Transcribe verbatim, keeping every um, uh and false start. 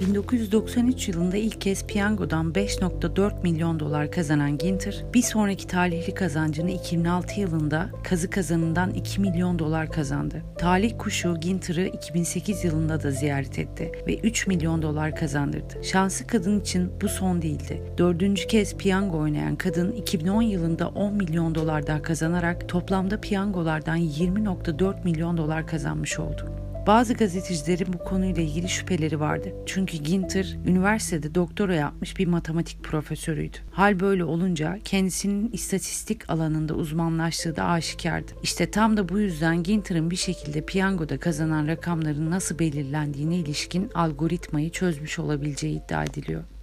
bin dokuz yüz doksan üç yılında ilk kez piyangodan beş nokta dört milyon dolar kazanan Ginter, bir sonraki talihli kazancını iki bin altı yılında kazı kazanından iki milyon dolar kazandı. Talih kuşu Ginter'ı iki bin sekiz yılında da ziyaret etti ve üç milyon dolar kazandırdı. Şanslı kadın için bu son değildi. Dördüncü kez piyango oynayan kadın iki bin on yılında on milyon dolar daha kazanarak toplamda piyangolardan yirmi nokta dört milyon dolar kazanmış oldu. Bazı gazetecilerin bu konuyla ilgili şüpheleri vardı. Çünkü Ginter, üniversitede doktora yapmış bir matematik profesörüydü. Hal böyle olunca kendisinin istatistik alanında uzmanlaştığı da aşikardı. İşte tam da bu yüzden Ginter'ın bir şekilde piyangoda kazanan rakamların nasıl belirlendiğine ilişkin algoritmayı çözmüş olabileceği iddia ediliyor.